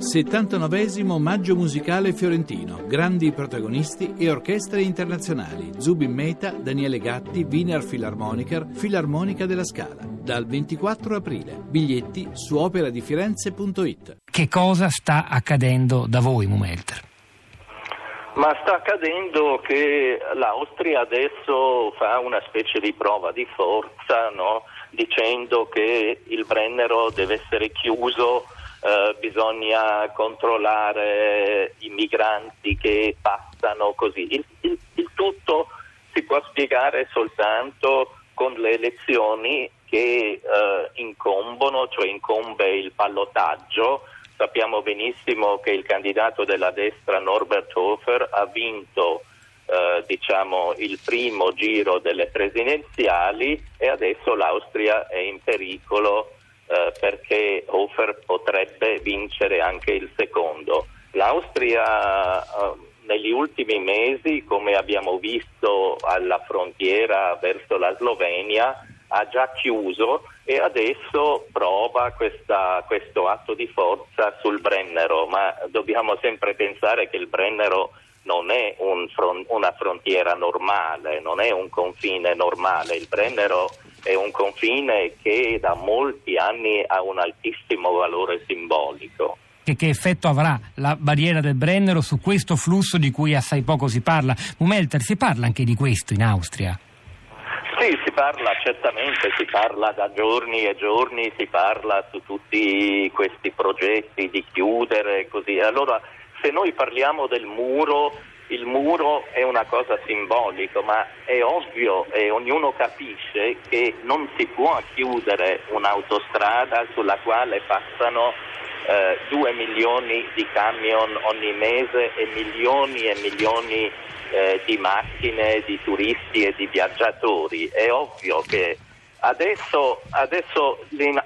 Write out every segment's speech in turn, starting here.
79° Maggio Musicale Fiorentino, grandi protagonisti e orchestre internazionali, Zubin Mehta, Daniele Gatti, Wiener Philharmoniker, Filarmonica della Scala, dal 24 aprile, biglietti su opera di firenze.it. Che cosa sta accadendo da voi, Mumelter? Ma sta accadendo che l'Austria adesso fa una specie di prova di forza, no? Dicendo che il Brennero deve essere chiuso, bisogna controllare i migranti che passano, così. Il tutto si può spiegare soltanto con le elezioni che incombe il ballottaggio. Sappiamo benissimo che il candidato della destra Norbert Hofer ha vinto il primo giro delle presidenziali e adesso l'Austria è in pericolo perché Hofer potrebbe vincere anche il secondo. L'Austria negli ultimi mesi, come abbiamo visto alla frontiera verso la Slovenia, ha già chiuso e adesso prova questo atto di forza sul Brennero, ma dobbiamo sempre pensare che il Brennero non è una frontiera normale, non è un confine normale. Il Brennero è un confine che da molti anni ha un altissimo valore simbolico. Che effetto avrà la barriera del Brennero su questo flusso di cui assai poco si parla? Mumelter, si parla anche di questo in Austria? Sì, si parla da giorni e giorni, si parla su tutti questi progetti di chiudere, così. Allora, se noi parliamo del muro, il muro è una cosa simbolica, ma è ovvio e ognuno capisce che non si può chiudere un'autostrada sulla quale passano 2 milioni di camion ogni mese e milioni di macchine, di turisti e di viaggiatori. È ovvio che adesso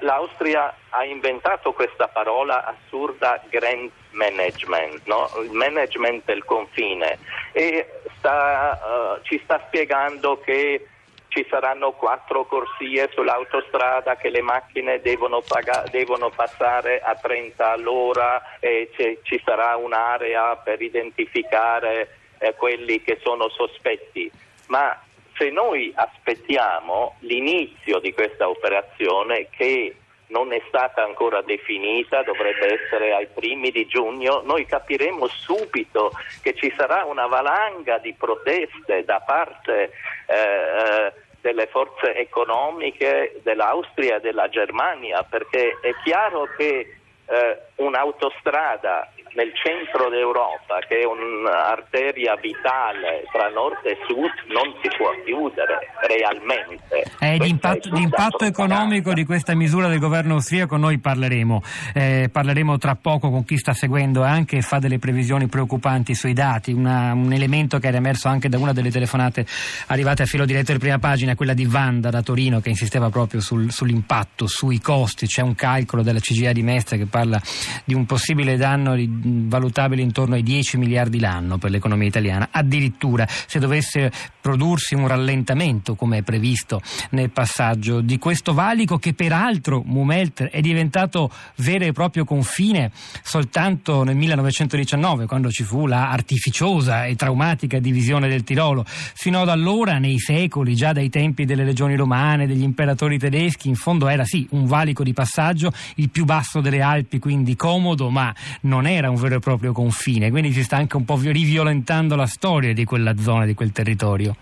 l'Austria ha inventato questa parola assurda, Grenzmanagement, no? Il management del confine, e ci sta spiegando che ci saranno 4 corsie sull'autostrada, che le macchine devono passare a 30 all'ora, e ci sarà un'area per identificare quelli che sono sospetti. Ma se noi aspettiamo l'inizio di questa operazione, che non è stata ancora definita, dovrebbe essere ai primi di giugno, noi capiremo subito che ci sarà una valanga di proteste da parte delle forze economiche dell'Austria e della Germania, perché è chiaro che un'autostrada nel centro d'Europa, che è un'arteria vitale tra nord e sud, non si può chiudere realmente. L'impatto economico di questa misura del governo austriaco noi parleremo tra poco con chi sta seguendo anche e fa delle previsioni preoccupanti sui dati, un elemento che era emerso anche da una delle telefonate arrivate a filo diretto di prima pagina, quella di Vanda da Torino, che insisteva proprio sull'impatto, sui costi. C'è un calcolo della CGIA di Mestre che parla di un possibile danno valutabile intorno ai 10 miliardi l'anno per l'economia italiana, addirittura se dovesse prodursi un rallentamento come è previsto nel passaggio di questo valico, che peraltro, Mumelter, è diventato vero e proprio confine soltanto nel 1919, quando ci fu la artificiosa e traumatica divisione del Tirolo. Fino ad allora, nei secoli, già dai tempi delle legioni romane, degli imperatori tedeschi, in fondo era sì un valico di passaggio, il più basso delle Alpi, quindi comodo, ma non era un vero e proprio confine, quindi si sta anche un po' riviolentando la storia di quella zona, di quel territorio.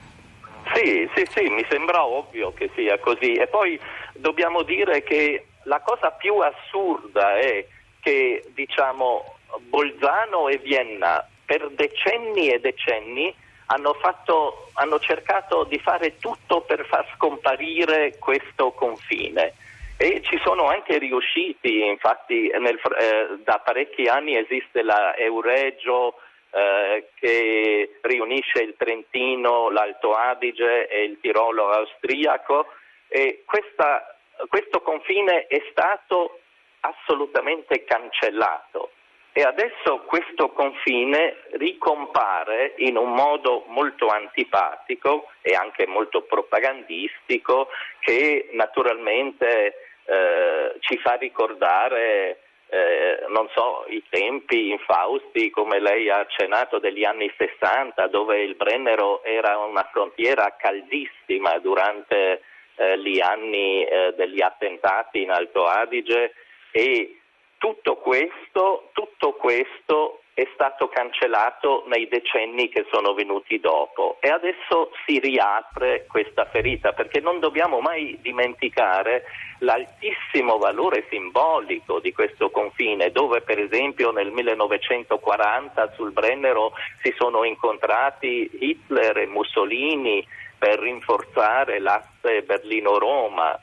Sì, mi sembra ovvio che sia così. E poi dobbiamo dire che la cosa più assurda è che, Bolzano e Vienna per decenni e decenni hanno cercato di fare tutto per far scomparire questo confine. E ci sono anche riusciti, infatti da parecchi anni esiste la Euregio che riunisce il Trentino, l'Alto Adige e il Tirolo austriaco, e questo confine è stato assolutamente cancellato. E adesso questo confine ricompare in un modo molto antipatico e anche molto propagandistico, che naturalmente ci fa ricordare non so, i tempi infausti, come lei ha accennato, degli anni 60, dove il Brennero era una frontiera caldissima durante gli anni degli attentati in Alto Adige, e tutto questo è stato cancellato nei decenni che sono venuti dopo, e adesso si riapre questa ferita, perché non dobbiamo mai dimenticare l'altissimo valore simbolico di questo confine, dove per esempio nel 1940 sul Brennero si sono incontrati Hitler e Mussolini per rinforzare l'asse Berlino-Roma.